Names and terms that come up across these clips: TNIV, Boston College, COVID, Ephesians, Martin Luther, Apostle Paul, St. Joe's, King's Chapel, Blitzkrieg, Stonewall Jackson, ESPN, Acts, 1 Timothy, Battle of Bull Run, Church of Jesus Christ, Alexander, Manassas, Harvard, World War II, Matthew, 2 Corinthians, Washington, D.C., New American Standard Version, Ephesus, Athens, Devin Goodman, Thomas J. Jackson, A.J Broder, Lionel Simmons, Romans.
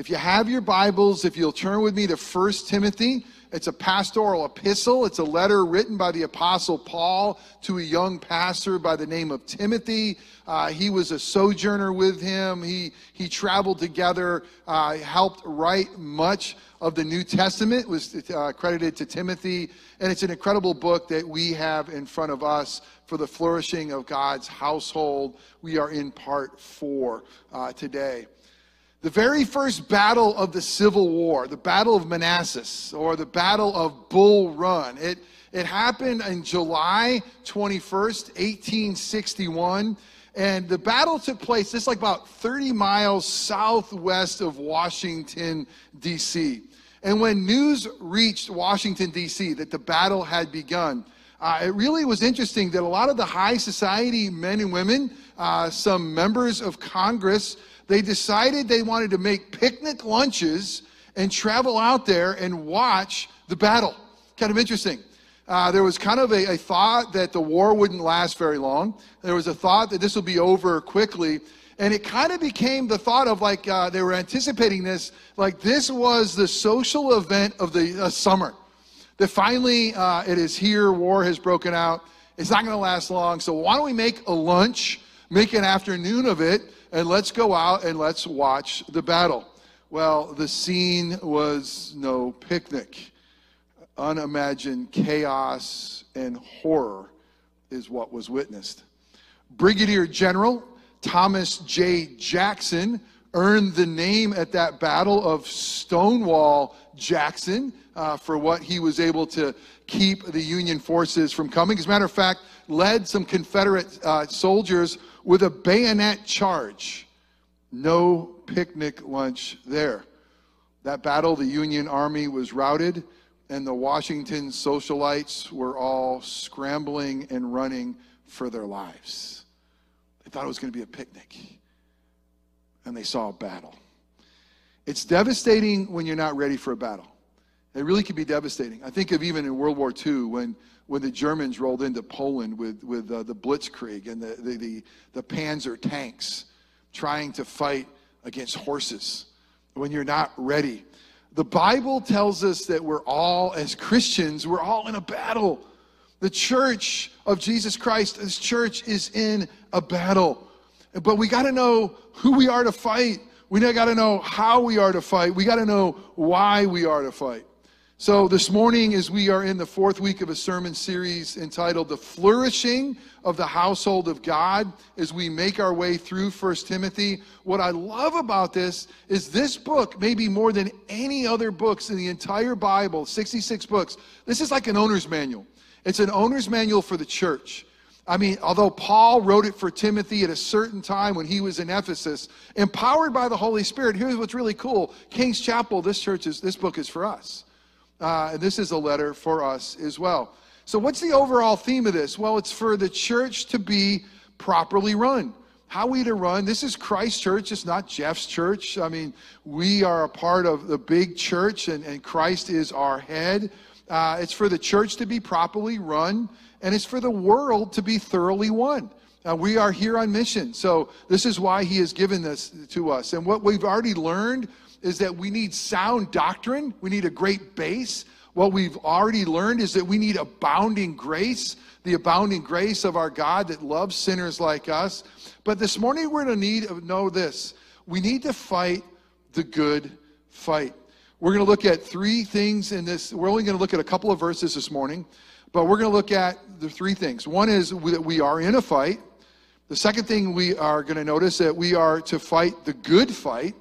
If you have your Bibles, if you'll turn with me to 1 Timothy, it's a pastoral epistle. It's a letter written by the Apostle Paul to a young pastor by the name of Timothy. He was a sojourner with him. He traveled together, helped write much of the New Testament, was credited to Timothy. And it's an incredible book that we have in front of us for the flourishing of God's household. We are in part 4 today. The very first battle of the Civil War, the Battle of Manassas, or the Battle of Bull Run, it happened on July 21st, 1861, and the battle took place just like about 30 miles southwest of Washington, D.C. And when news reached Washington, D.C., that the battle had begun, it really was interesting that a lot of the high society men and women, some members of Congress, they decided they wanted to make picnic lunches and travel out there and watch the battle. Kind of interesting. There was kind of a thought that the war wouldn't last very long. There was a thought that this would be over quickly. And it kind of became the thought of like they were anticipating this, like this was the social event of the summer. That finally it is here, war has broken out. It's not going to last long. So why don't we make a lunch, make an afternoon of it, and let's go out and let's watch the battle. Well, the scene was no picnic. Unimagined chaos and horror is what was witnessed. Brigadier General Thomas J. Jackson earned the name at that battle of Stonewall Jackson for what he was able to keep the Union forces from coming. As a matter of fact, led some Confederate soldiers with a bayonet charge. No picnic lunch there. That battle, the Union Army was routed, and the Washington socialites were all scrambling and running for their lives. They thought it was going to be a picnic, and they saw a battle. It's devastating when you're not ready for a battle. It really could be devastating. I think of even in World War II when the Germans rolled into Poland with the Blitzkrieg and the Panzer tanks trying to fight against horses when you're not ready. The Bible tells us that we're all, as Christians, we're all in a battle. The Church of Jesus Christ, this church is in a battle. But we got to know who we are to fight. We got to know how we are to fight. We got to know why we are to fight. So this morning, as we are in the 4th week of a sermon series entitled The Flourishing of the Household of God, as we make our way through 1 Timothy, what I love about this is this book, maybe more than any other books in the entire Bible, 66 books, this is like an owner's manual. It's an owner's manual for the church. I mean, although Paul wrote it for Timothy at a certain time when he was in Ephesus, empowered by the Holy Spirit, here's what's really cool. King's Chapel, this book is for us. And this is a letter for us as well. So what's the overall theme of this? Well, it's for the church to be properly run. How are we to run? This is Christ's church. It's not Jeff's church. I mean, we are a part of the big church, and Christ is our head. It's for the church to be properly run, and it's for the world to be thoroughly won. We are here on mission. So this is why he has given this to us. And what we've already learned is that we need sound doctrine. We need a great base. What we've already learned is that we need abounding grace, the abounding grace of our God that loves sinners like us. But this morning we're going to need to know this. We need to fight the good fight. We're going to look at 3 things in this. We're only going to look at a couple of verses this morning, but we're going to look at the 3 things. One is that we are in a fight. The second thing we are going to notice that we are to fight the good fight.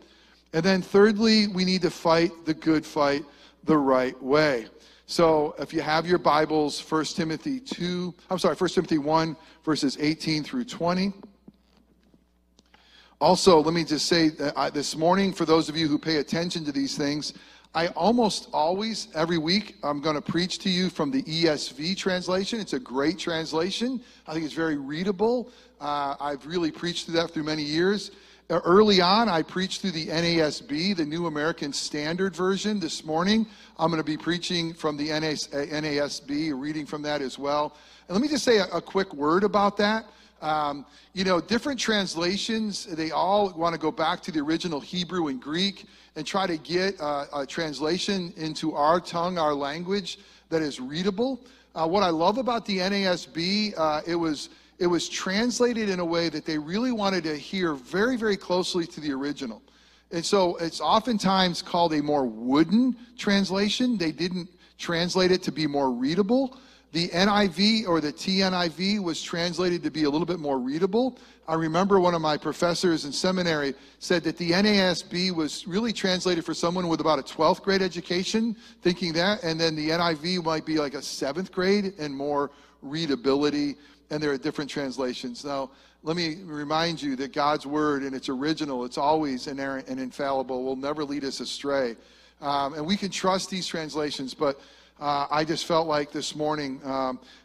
And then thirdly, we need to fight the good fight the right way. So if you have your Bibles, 1 Timothy 1, verses 18 through 20. Also, let me just say this morning, for those of you who pay attention to these things, I almost always, every week, I'm going to preach to you from the ESV translation. It's a great translation. I think it's very readable. I've really preached through that through many years. Early on, I preached through the NASB, the New American Standard Version. This morning, I'm going to be preaching from the NASB, reading from that as well. And let me just say a quick word about that. You know, different translations, they all want to go back to the original Hebrew and Greek and try to get a translation into our tongue, our language, that is readable. What I love about the NASB, it was translated in a way that they really wanted to adhere very, very closely to the original. And so it's oftentimes called a more wooden translation. They didn't translate it to be more readable. The NIV or the TNIV was translated to be a little bit more readable. I remember one of my professors in seminary said that the NASB was really translated for someone with about a 12th grade education, thinking that, and then the NIV might be like a 7th grade and more readability, and there are different translations. Now, let me remind you that God's word in its original, it's always inerrant and infallible, will never lead us astray. And we can trust these translations, but I just felt like this morning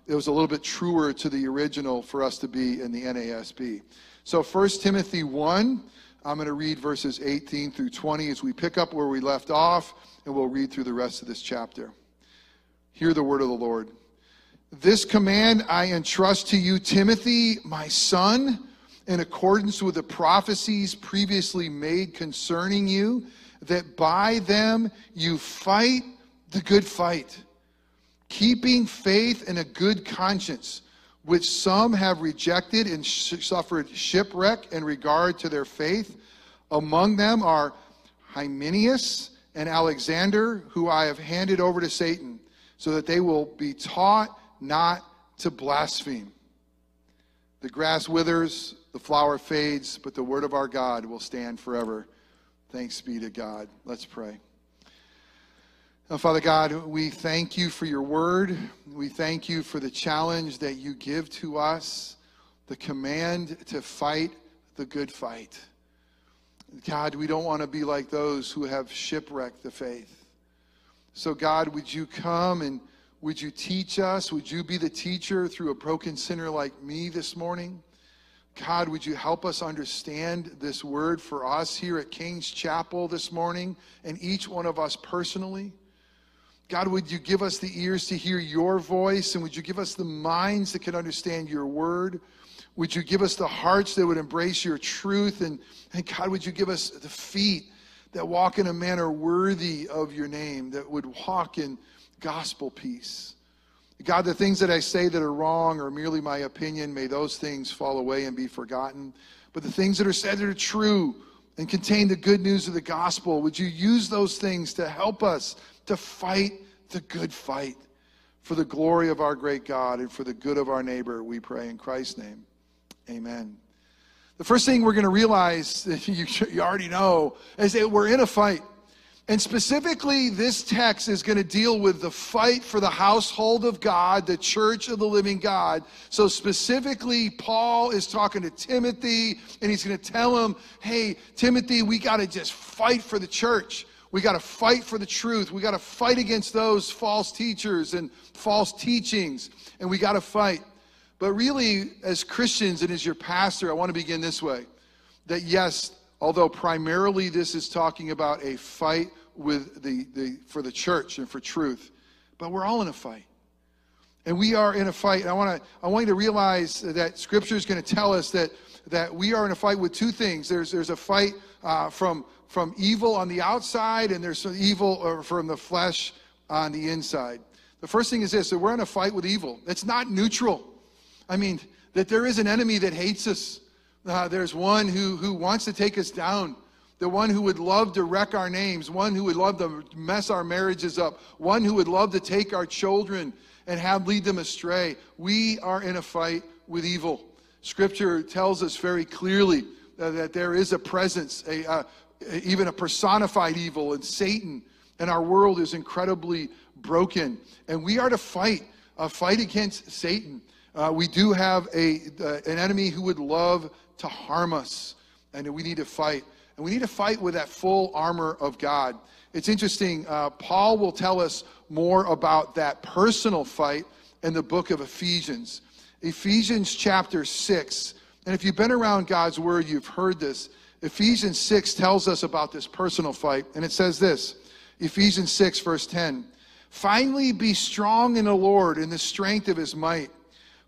it was a little bit truer to the original for us to be in the NASB. So 1 Timothy 1, I'm going to read verses 18 through 20 as we pick up where we left off, and we'll read through the rest of this chapter. Hear the word of the Lord. This command I entrust to you, Timothy, my son, in accordance with the prophecies previously made concerning you, that by them you fight the good fight, keeping faith and a good conscience, which some have rejected and suffered shipwreck in regard to their faith. Among them are Hymenaeus and Alexander, who I have handed over to Satan, so that they will be taught not to blaspheme. The grass withers, the flower fades, but the word of our God will stand forever. Thanks be to God. Let's pray. Now, Father God, we thank you for your word. We thank you for the challenge that you give to us, the command to fight the good fight. God, we don't want to be like those who have shipwrecked the faith. So, God, would you come and would you teach us? Would you be the teacher through a broken sinner like me this morning? God, would you help us understand this word for us here at King's Chapel this morning and each one of us personally? God, would you give us the ears to hear your voice, and would you give us the minds that can understand your word? Would you give us the hearts that would embrace your truth? And God, would you give us the feet that walk in a manner worthy of your name, that would walk in gospel peace? God, the things that I say that are wrong or merely my opinion, may those things fall away and be forgotten. But the things that are said that are true and contain the good news of the gospel, would you use those things to help us to fight the good fight for the glory of our great God and for the good of our neighbor, we pray in Christ's name. Amen. The first thing we're going to realize, that you already know, is that we're in a fight. And specifically, this text is going to deal with the fight for the household of God, the church of the living God. So specifically, Paul is talking to Timothy, and he's going to tell him, hey, Timothy, we got to just fight for the church. We got to fight for the truth. We got to fight against those false teachers and false teachings, and we got to fight. But really, as Christians and as your pastor, I want to begin this way, that yes, although primarily this is talking about a fight with for the church and for truth, but we're all in a fight. And we are in a fight. And I want you to realize that Scripture is going to tell us that we are in a fight with two things. There's a fight from evil on the outside, and there's some evil from the flesh on the inside. The first thing is this, that we're in a fight with evil. It's not neutral. I mean, that there is an enemy that hates us. There's one who wants to take us down, the one who would love to wreck our names, one who would love to mess our marriages up, one who would love to take our children and lead them astray. We are in a fight with evil. Scripture tells us very clearly that there is a presence, even a personified evil in Satan, and our world is incredibly broken. And we are to fight, a fight against Satan. We do have an enemy who would love to harm us, and we need to fight. And we need to fight with that full armor of God. It's interesting, Paul will tell us more about that personal fight in the book of Ephesians. Ephesians chapter 6, and if you've been around God's word, you've heard this. Ephesians 6 tells us about this personal fight, and it says this, Ephesians 6 verse 10, "Finally be strong in the Lord in the strength of his might.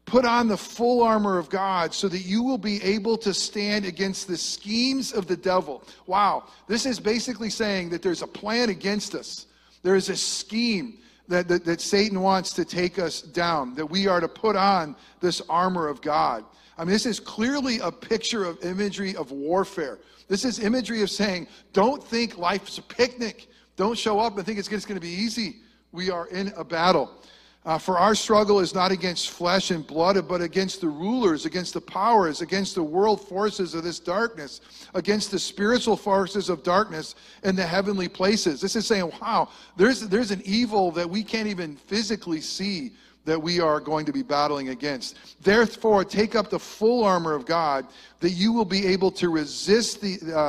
Put on the full armor of God so that you will be able to stand against the schemes of the devil. Wow, this is basically saying that there's a plan against us. There is a scheme that Satan wants to take us down, that we are to put on this armor of God. I mean, this is clearly a picture of imagery of warfare. This is imagery of saying, don't think life's a picnic. Don't show up and think it's going to be easy. We are in a battle. For our struggle is not against flesh and blood, but against the rulers, against the powers, against the world forces of this darkness, against the spiritual forces of darkness in the heavenly places. This is saying, wow, there's an evil that we can't even physically see that we are going to be battling against. Therefore, take up the full armor of God that you will be able to resist in the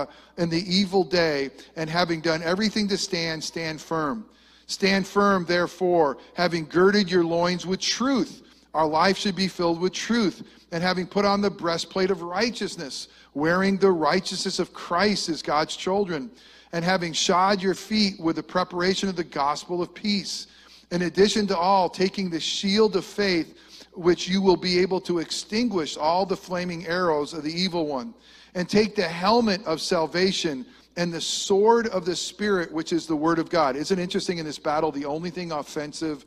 evil day, and having done everything to stand, stand firm. Stand firm, therefore, having girded your loins with truth. Our life should be filled with truth. And having put on the breastplate of righteousness, wearing the righteousness of Christ as God's children. And having shod your feet with the preparation of the gospel of peace. In addition to all, taking the shield of faith, which you will be able to extinguish all the flaming arrows of the evil one. And take the helmet of salvation and the sword of the Spirit, which is the word of God. Isn't it interesting in this battle, the only thing offensive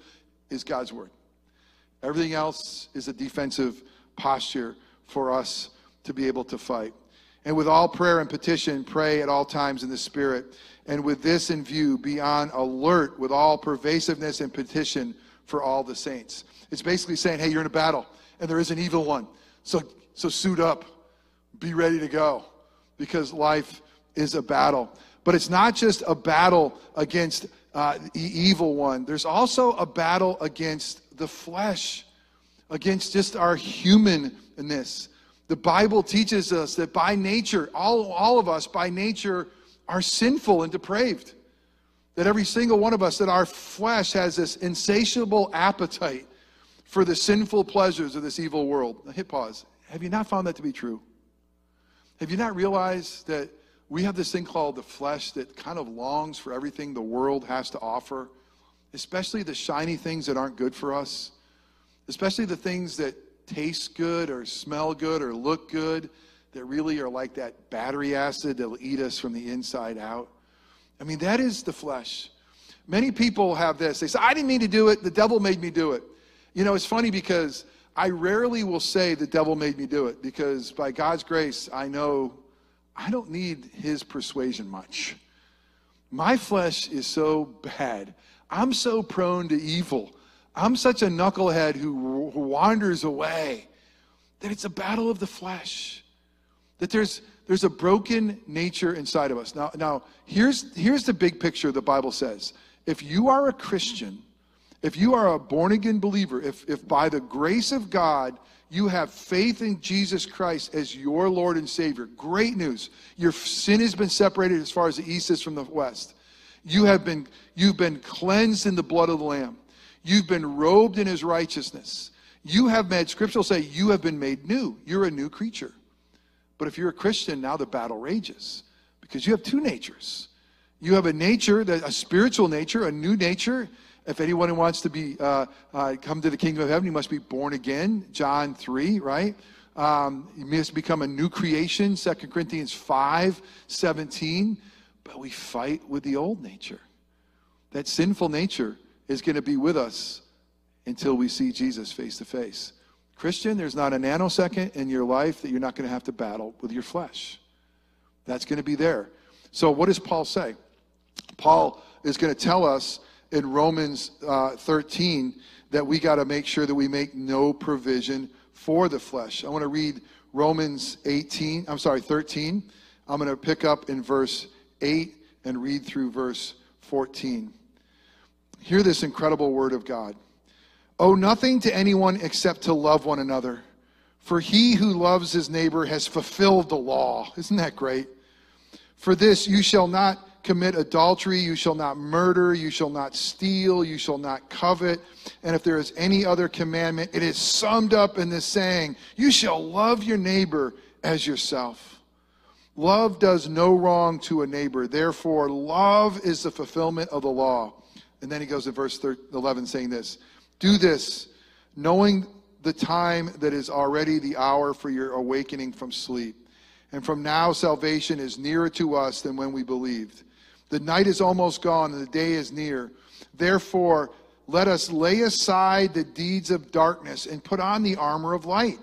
is God's word. Everything else is a defensive posture for us to be able to fight. And with all prayer and petition, pray at all times in the Spirit. And with this in view, be on alert with all pervasiveness and petition for all the saints. It's basically saying, hey, you're in a battle, and there is an evil one. So suit up, be ready to go, because life is a battle. But it's not just a battle against the evil one. There's also a battle against the flesh, against just our humanness. The Bible teaches us that by nature, all of us by nature are sinful and depraved. That every single one of us, that our flesh has this insatiable appetite for the sinful pleasures of this evil world. Now hit pause. Have you not found that to be true? Have you not realized that we have this thing called the flesh that kind of longs for everything the world has to offer, especially the shiny things that aren't good for us, especially the things that taste good or smell good or look good that really are like that battery acid that will eat us from the inside out. I mean, that is the flesh. Many people have this. They say, I didn't mean to do it. The devil made me do it. You know, it's funny because I rarely will say the devil made me do it, because by God's grace, I know I don't need his persuasion much. My flesh is so bad. I'm so prone to evil. I'm such a knucklehead who wanders away, that it's a battle of the flesh, that there's a broken nature inside of us. Now here's the big picture the Bible says. If you are a Christian, if you are a born-again believer, if by the grace of God you have faith in Jesus Christ as your Lord and Savior. Great news. Your sin has been separated as far as the east is from the west. You've been cleansed in the blood of the Lamb. You've been robed in his righteousness. You have made, scripture will say, you have been made new. You're a new creature. But if you're a Christian, now the battle rages, because you have two natures. You have a nature, a spiritual nature, a new nature. If anyone who wants to be come to the kingdom of heaven, you must be born again, John 3, right? You must become a new creation, 2 Corinthians 5:17. But we fight with the old nature. That sinful nature is going to be with us until we see Jesus face to face. Christian, there's not a nanosecond in your life that you're not going to have to battle with your flesh. That's going to be there. So what does Paul say? Paul is going to tell us in Romans 13, that we got to make sure that we make no provision for the flesh. I want to read Romans 13. I'm going to pick up in verse 8 and read through verse 14. Hear this incredible word of God. Owe nothing to anyone except to love one another, for he who loves his neighbor has fulfilled the law. Isn't that great? For this, you shall not commit adultery, you shall not murder, you shall not steal, you shall not covet. And if there is any other commandment, it is summed up in this saying, you shall love your neighbor as yourself. Love does no wrong to a neighbor. Therefore, love is the fulfillment of the law. And then he goes to verse 11 saying this, do this, knowing the time that is already the hour for your awakening from sleep. And from now, salvation is nearer to us than when we believed. The night is almost gone, and the day is near. Therefore, let us lay aside the deeds of darkness and put on the armor of light.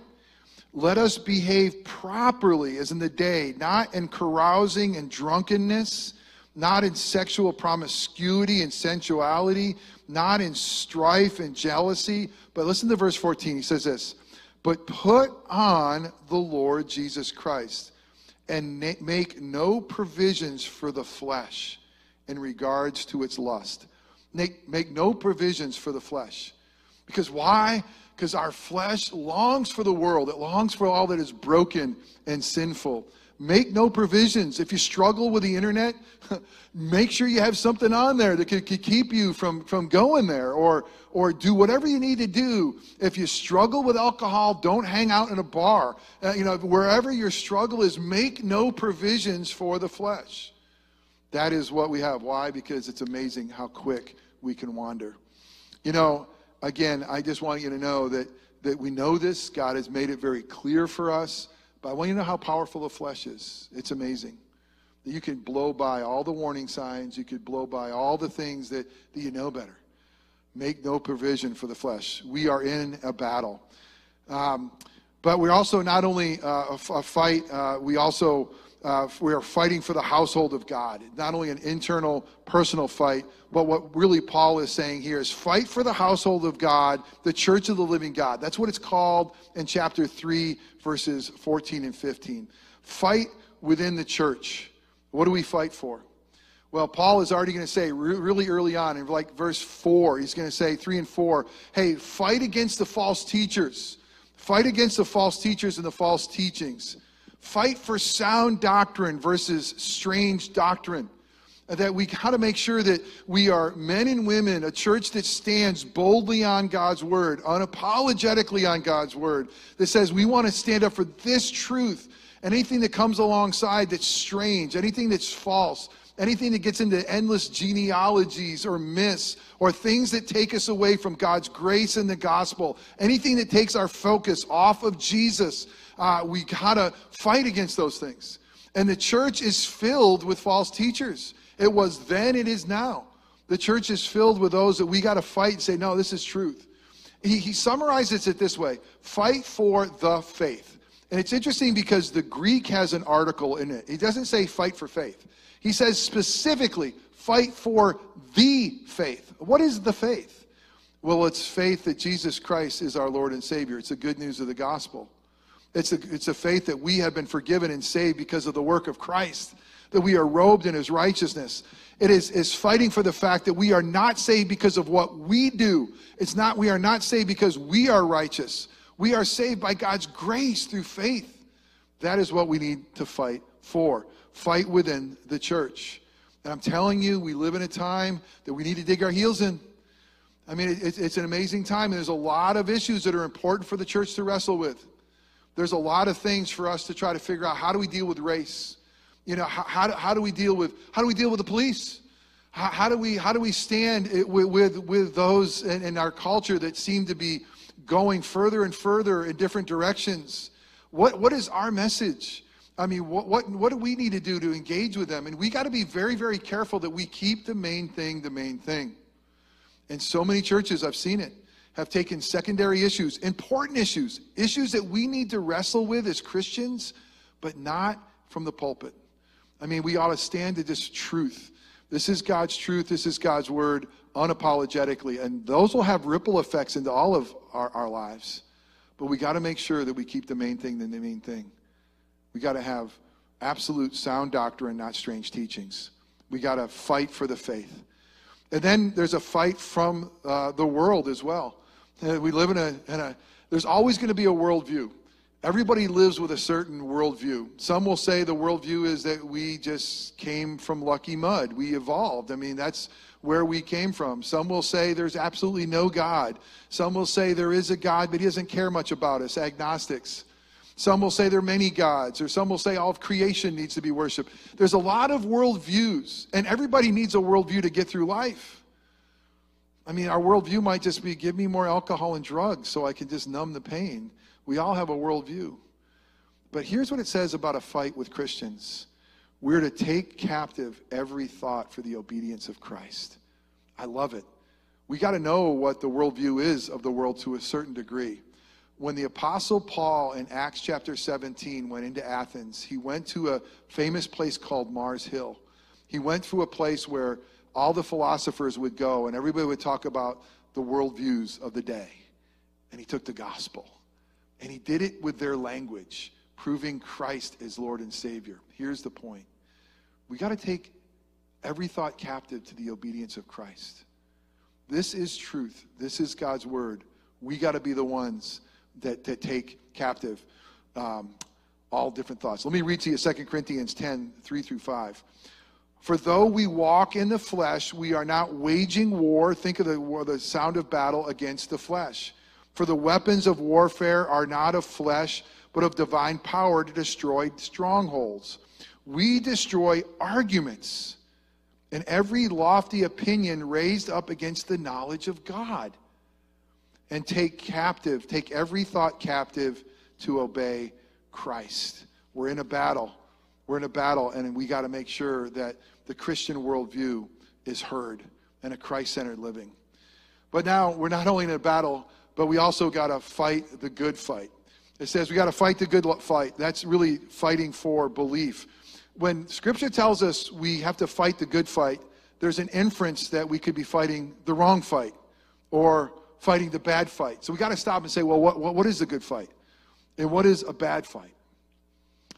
Let us behave properly as in the day, not in carousing and drunkenness, not in sexual promiscuity and sensuality, not in strife and jealousy. But listen to verse 14. He says this, "But put on the Lord Jesus Christ and make no provisions for the flesh in regards to its lust." Make no provisions for the flesh. Because why? Because our flesh longs for the world. It longs for all that is broken and sinful. Make no provisions. If you struggle with the internet, make sure you have something on there that could keep you from going there, or do whatever you need to do. If you struggle with alcohol, don't hang out in a bar. Wherever your struggle is, make no provisions for the flesh. That is what we have. Why? Because it's amazing how quick we can wander. Again, I just want you to know that we know this. God has made it very clear for us. But I want you to know how powerful the flesh is. It's amazing. You can blow by all the warning signs. You could blow by all the things that you know better. Make no provision for the flesh. We are in a battle. But we're also not only a fight, we are fighting for the household of God. Not only an internal, personal fight, but what really Paul is saying here is fight for the household of God, the church of the living God. That's what it's called in chapter 3, verses 14 and 15. Fight within the church. What do we fight for? Well, Paul is already going to say really early on, in like verse 4, he's going to say 3 and 4, hey, fight against the false teachers. Fight against the false teachers and the false teachings. Fight for sound doctrine versus strange doctrine. That we got to make sure that we are men and women, a church that stands boldly on God's word, unapologetically on God's word, that says we want to stand up for this truth. Anything that comes alongside that's strange, anything that's false, anything that gets into endless genealogies or myths or things that take us away from God's grace and the gospel, anything that takes our focus off of Jesus, we got to fight against those things. And the church is filled with false teachers. It was then, it is now. The church is filled with those that we got to fight and say, no, this is truth. He summarizes it this way, fight for the faith. And it's interesting because the Greek has an article in it. He doesn't say fight for faith. He says specifically, fight for the faith. What is the faith? Well, it's faith that Jesus Christ is our Lord and Savior. It's the good news of the gospel. It's a faith that we have been forgiven and saved because of the work of Christ, that we are robed in his righteousness. It is fighting for the fact that we are not saved because of what we do. We are not saved because we are righteous. We are saved by God's grace through faith. That is what we need to fight for. Fight within the church. And I'm telling you, we live in a time that we need to dig our heels in. I mean, it's an amazing time, and there's a lot of issues that are important for the church to wrestle with. There's a lot of things for us to try to figure out. How do we deal with race? How do we deal with the police? How do we stand with those in our culture that seem to be going further and further in different directions? What is our message? I mean, what do we need to do to engage with them? And we got to be very, very careful that we keep the main thing. And so many churches, I've seen it, have taken secondary issues, important issues, issues that we need to wrestle with as Christians, but not from the pulpit. I mean, we ought to stand to this truth. This is God's truth. This is God's word unapologetically. And those will have ripple effects into all of our lives. But we got to make sure that we keep the main thing than the main thing. We got to have absolute sound doctrine, not strange teachings. We got to fight for the faith. And then there's a fight from the world as well. We live in a there's always going to be a worldview. Everybody lives with a certain worldview. Some will say the worldview is that we just came from lucky mud. We evolved. I mean, that's where we came from. Some will say there's absolutely no God. Some will say there is a God, but he doesn't care much about us, agnostics. Some will say there are many gods, or some will say all of creation needs to be worshiped. There's a lot of worldviews, and everybody needs a worldview to get through life. I mean, our worldview might just be, give me more alcohol and drugs so I can just numb the pain. We all have a worldview. But here's what it says about a fight with Christians. We're to take captive every thought for the obedience of Christ. I love it. We got to know what the worldview is of the world to a certain degree. When the Apostle Paul in Acts chapter 17 went into Athens, he went to a famous place called Mars Hill. He went to a place where all the philosophers would go and everybody would talk about the worldviews of the day. And he took the gospel. And he did it with their language, proving Christ is Lord and Savior. Here's the point. We got to take every thought captive to the obedience of Christ. This is truth. This is God's word. We got to be the ones that take captive all different thoughts. Let me read to you 2 Corinthians 10, 3 through 5. For though we walk in the flesh, we are not waging war. Think of the sound of battle against the flesh. For the weapons of warfare are not of flesh, but of divine power to destroy strongholds. We destroy arguments and every lofty opinion raised up against the knowledge of God. And take every thought captive to obey Christ. We're in a battle. We're in a battle, and we got to make sure that the Christian worldview is heard and a Christ-centered living. But now we're not only in a battle, but we also got to fight the good fight. It says we got to fight the good fight. That's really fighting for belief. When Scripture tells us we have to fight the good fight, there's an inference that we could be fighting the wrong fight or fighting the bad fight. So we got to stop and say, well, what is the good fight? And what is a bad fight?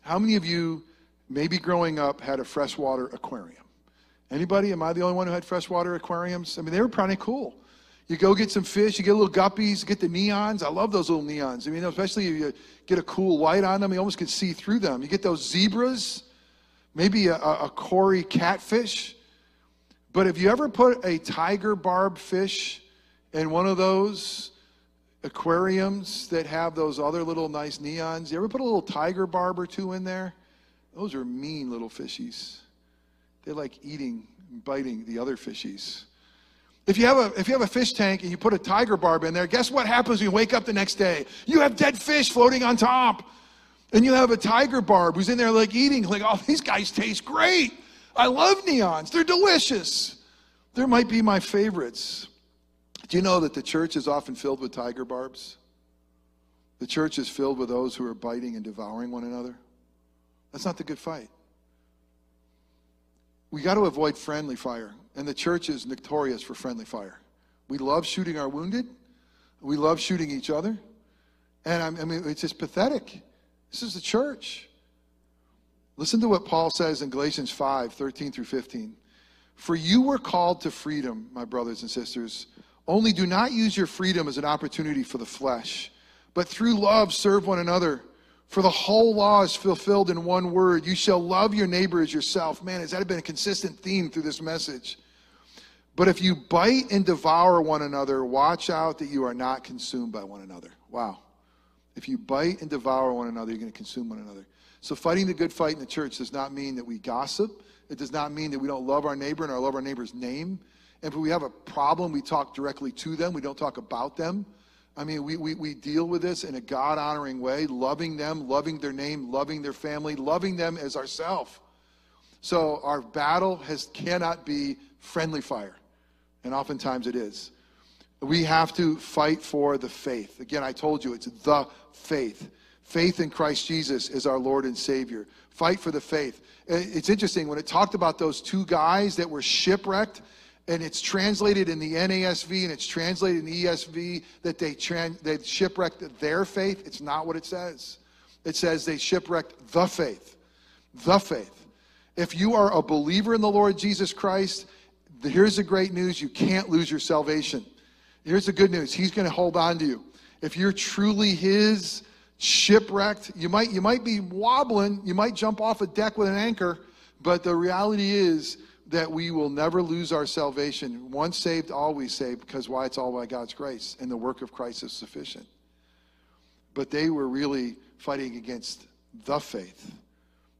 How many of you, maybe growing up, had a freshwater aquarium? Anybody? Am I the only one who had freshwater aquariums? I mean, they were pretty cool. You go get some fish, you get little guppies, get the neons. I love those little neons. I mean, especially if you get a cool light on them, you almost could see through them. You get those zebras, maybe a Cory catfish. But if you ever put a tiger barb fish in one of those aquariums that have those other little nice neons, you ever put a little tiger barb or two in there? Those are mean little fishies. They like eating and biting the other fishies. If you have a fish tank and you put a tiger barb in there, guess what happens when you wake up the next day? You have dead fish floating on top. And you have a tiger barb who's in there like eating, like, oh, these guys taste great. I love neons. They're delicious. There might be my favorites. Do you know that the church is often filled with tiger barbs? The church is filled with those who are biting and devouring one another. That's not the good fight. We got to avoid friendly fire. And the church is notorious for friendly fire. We love shooting our wounded. We love shooting each other. And I mean, it's just pathetic. This is the church. Listen to what Paul says in Galatians 5, 13 through 15. For you were called to freedom, my brothers and sisters. Only do not use your freedom as an opportunity for the flesh, but through love serve one another. For the whole law is fulfilled in one word. You shall love your neighbor as yourself. Man, has that been a consistent theme through this message? But if you bite and devour one another, watch out that you are not consumed by one another. Wow. If you bite and devour one another, you're going to consume one another. So fighting the good fight in the church does not mean that we gossip. It does not mean that we don't love our neighbor and love our neighbor's name. And if we have a problem, we talk directly to them. We don't talk about them. I mean, we deal with this in a God-honoring way, loving them, loving their name, loving their family, loving them as ourselves. So our battle cannot be friendly fire, and oftentimes it is. We have to fight for the faith. Again, I told you, it's the faith. Faith in Christ Jesus is our Lord and Savior. Fight for the faith. It's interesting, when it talked about those two guys that were shipwrecked, and it's translated in the NASV and it's translated in the ESV that they shipwrecked their faith. It's not what it says. It says they shipwrecked the faith. The faith. If you are a believer in the Lord Jesus Christ, here's the great news. You can't lose your salvation. Here's the good news. He's going to hold on to you. If you're truly his, shipwrecked, you might be wobbling. You might jump off a deck with an anchor. But the reality is that we will never lose our salvation. Once saved, always saved, because why? It's all by God's grace, and the work of Christ is sufficient. But they were really fighting against the faith.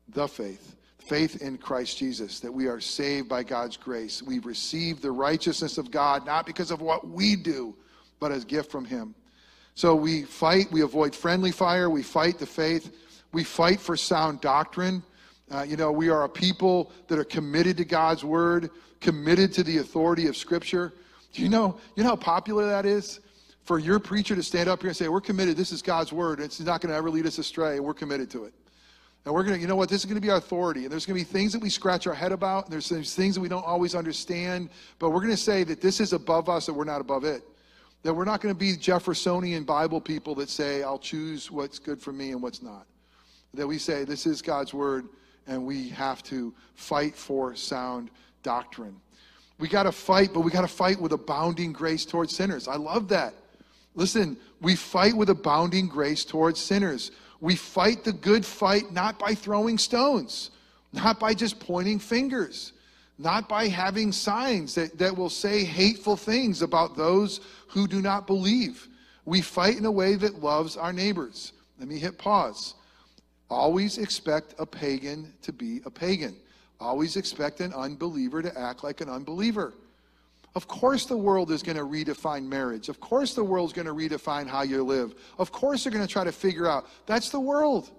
The faith. faith in Christ Jesus, that we are saved by God's grace. We receive the righteousness of God, not because of what we do, but as a gift from him. So we fight, we avoid friendly fire, we fight the faith, we fight for sound doctrine. We are a people that are committed to God's word, committed to the authority of Scripture. Do you know how popular that is? For your preacher to stand up here and say, we're committed, this is God's word, it's not going to ever lead us astray, and we're committed to it. And we're going to, this is going to be our authority. And there's going to be things that we scratch our head about, and there's things that we don't always understand, but we're going to say that this is above us and we're not above it. That we're not going to be Jeffersonian Bible people that say, I'll choose what's good for me and what's not. That we say, this is God's word, and we have to fight for sound doctrine. We got to fight, but we got to fight with abounding grace towards sinners. I love that. Listen, we fight with abounding grace towards sinners. We fight the good fight not by throwing stones, not by just pointing fingers, not by having signs that will say hateful things about those who do not believe. We fight in a way that loves our neighbors. Let me hit pause. Always expect a pagan to be a pagan. Always expect an unbeliever to act like an unbeliever. Of course the world is going to redefine marriage. Of course the world's going to redefine how you live. Of course they're going to try to figure out. That's the world.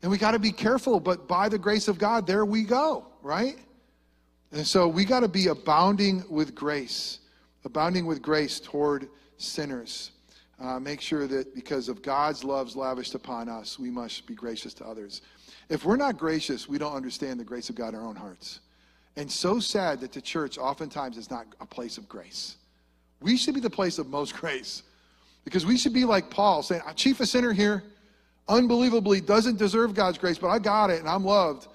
And we got to be careful, but by the grace of God, there we go, right? And so we got to be abounding with grace toward sinners. Make sure that because of God's love lavished upon us, we must be gracious to others. If we're not gracious, we don't understand the grace of God in our own hearts. And so sad that the church oftentimes is not a place of grace. We should be the place of most grace, because we should be like Paul saying, I'm chief a sinner here, unbelievably doesn't deserve God's grace, but I got it and I'm loved.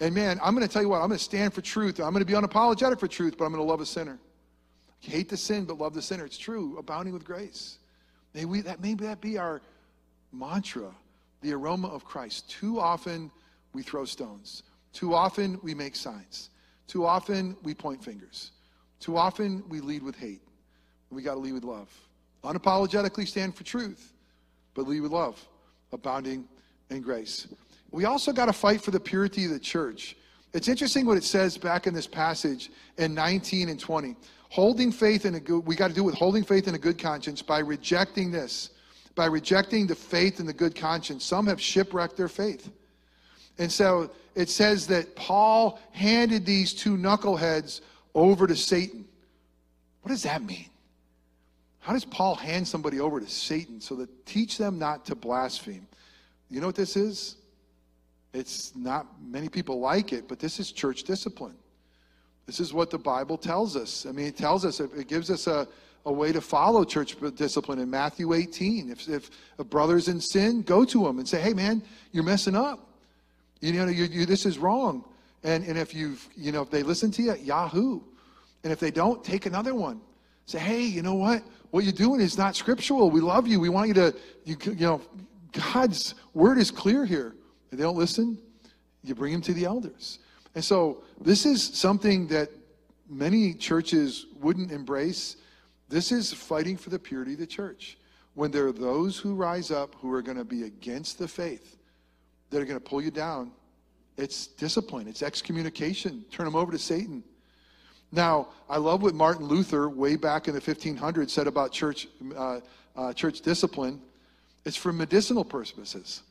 And man, I'm going to tell you what, I'm going to stand for truth. I'm going to be unapologetic for truth, but I'm going to love a sinner. I hate the sin, but love the sinner. It's true, abounding with grace. Maybe that be our mantra, the aroma of Christ. Too often we throw stones. Too often we make signs. Too often we point fingers. Too often we lead with hate. We got to lead with love. Unapologetically stand for truth, but lead with love, abounding in grace. We also got to fight for the purity of the church. It's interesting what it says back in this passage in 19 and 20. We got to do with holding faith in a good conscience by rejecting this, by rejecting the faith and the good conscience. Some have shipwrecked their faith. And so it says that Paul handed these two knuckleheads over to Satan. What does that mean? How does Paul hand somebody over to Satan so that teach them not to blaspheme? You know what this is? It's not many people like it, but this is church discipline. This is what the Bible tells us. I mean, it tells us, it gives us a way to follow church discipline in Matthew 18. If a brother's in sin, go to him and say, hey man, you're messing up. This is wrong. And if they listen to you, yahoo. And if they don't, take another one. Say, hey, you know what? What you're doing is not scriptural. We love you. We want you to, God's word is clear here. If they don't listen, you bring them to the elders. And so this is something that many churches wouldn't embrace. This is fighting for the purity of the church. When there are those who rise up who are going to be against the faith, that are going to pull you down, it's discipline, it's excommunication. Turn them over to Satan. Now, I love what Martin Luther, way back in the 1500s, said about church discipline. It's for medicinal purposes.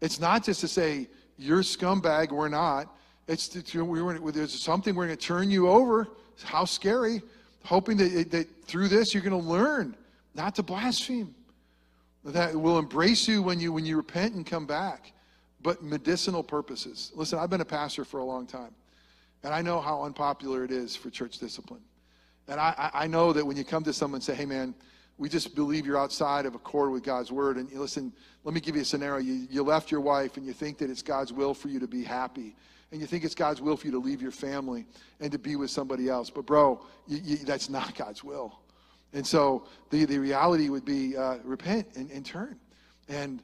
It's not just to say, you're a scumbag, we're not. There's something we're going to turn you over. How scary. Hoping that through this, you're going to learn not to blaspheme. That will embrace you when you repent and come back. But medicinal purposes. Listen, I've been a pastor for a long time, and I know how unpopular it is for church discipline. And I know that when you come to someone and say, hey man, we just believe you're outside of accord with God's word, and listen, let me give you a scenario. You left your wife, and you think that it's God's will for you to be happy, and you think it's God's will for you to leave your family and to be with somebody else. But bro, that's not God's will. And so the reality would be repent and turn. And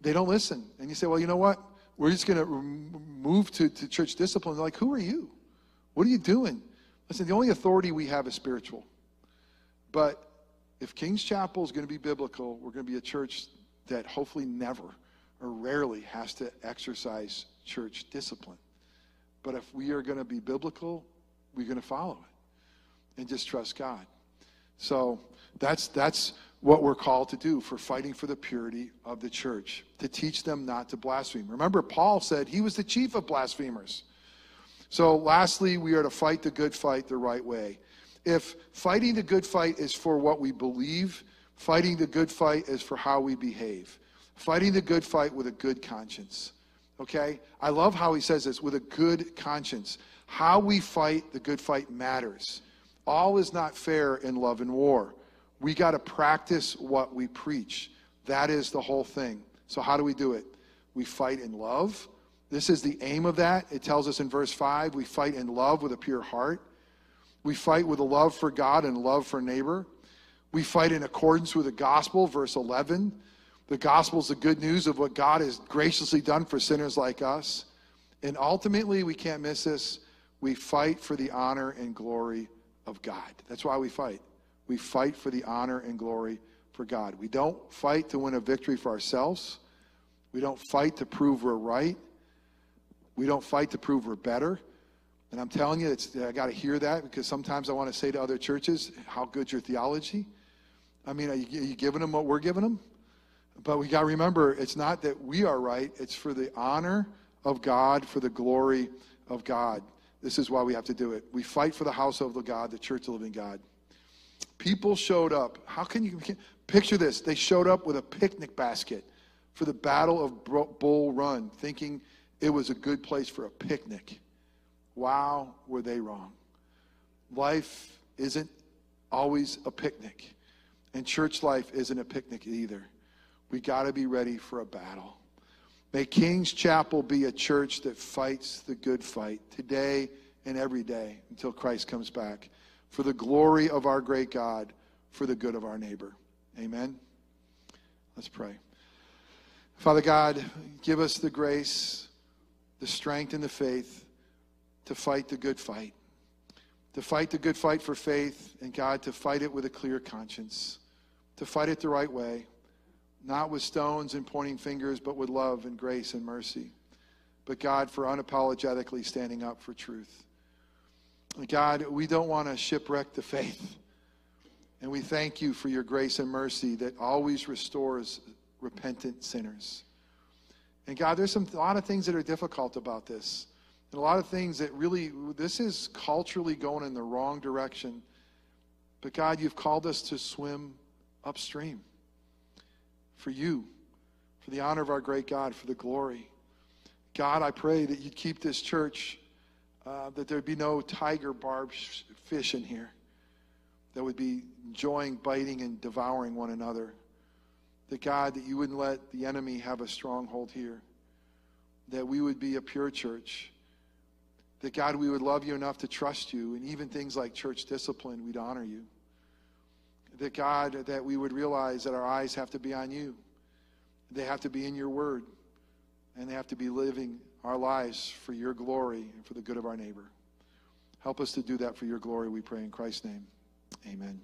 they don't listen. And you say, well, you know what? We're just going to move to church discipline. They're like, who are you? What are you doing? Listen, the only authority we have is spiritual. But if King's Chapel is going to be biblical, we're going to be a church that hopefully never or rarely has to exercise church discipline. But if we are going to be biblical, we're going to follow it and just trust God. So that's what we're called to do for fighting for the purity of the church, to teach them not to blaspheme. Remember, Paul said he was the chief of blasphemers. So lastly, we are to fight the good fight the right way. If fighting the good fight is for what we believe, fighting the good fight is for how we behave. Fighting the good fight with a good conscience. Okay? I love how he says this, with a good conscience. How we fight the good fight matters. All is not fair in love and war. We got to practice what we preach. That is the whole thing. So how do we do it? We fight in love. This is the aim of that. It tells us in verse 5, we fight in love with a pure heart. We fight with a love for God and love for neighbor. We fight in accordance with the gospel, verse 11. The gospel is the good news of what God has graciously done for sinners like us. And ultimately, we can't miss this, we fight for the honor and glory of God. That's why we fight. We fight for the honor and glory for God. We don't fight to win a victory for ourselves. We don't fight to prove we're right. We don't fight to prove we're better. And I'm telling you, I got to hear that, because sometimes I want to say to other churches, how good's your theology? I mean, are you giving them what we're giving them? But we got to remember, it's not that we are right. It's for the honor of God, for the glory of God. This is why we have to do it. We fight for the house of the God, the church of the living God. People showed up. How can you picture this? They showed up with a picnic basket for the Battle of Bull Run, thinking it was a good place for a picnic. Wow, were they wrong. Life isn't always a picnic, and church life isn't a picnic either. We got to be ready for a battle. May King's Chapel be a church that fights the good fight today and every day until Christ comes back, for the glory of our great God, for the good of our neighbor. Amen. Let's pray. Father God, give us the grace, the strength, and the faith to fight the good fight. To fight the good fight for faith, and God, to fight it with a clear conscience. To fight it the right way. Not with stones and pointing fingers, but with love and grace and mercy. But God, for unapologetically standing up for truth. God, we don't want to shipwreck the faith. And we thank you for your grace and mercy that always restores repentant sinners. And God, there's a lot of things that are difficult about this. And a lot of things that really, this is culturally going in the wrong direction. But God, you've called us to swim upstream. For you, for the honor of our great God, for the glory. God, I pray that you'd keep this church, that there'd be no tiger barb fish in here that would be enjoying, biting, and devouring one another. That God, that you wouldn't let the enemy have a stronghold here. That we would be a pure church. That God, we would love you enough to trust you, and even things like church discipline, we'd honor you. That God, that we would realize that our eyes have to be on you. They have to be in your word. And they have to be living our lives for your glory and for the good of our neighbor. Help us to do that for your glory, we pray in Christ's name. Amen.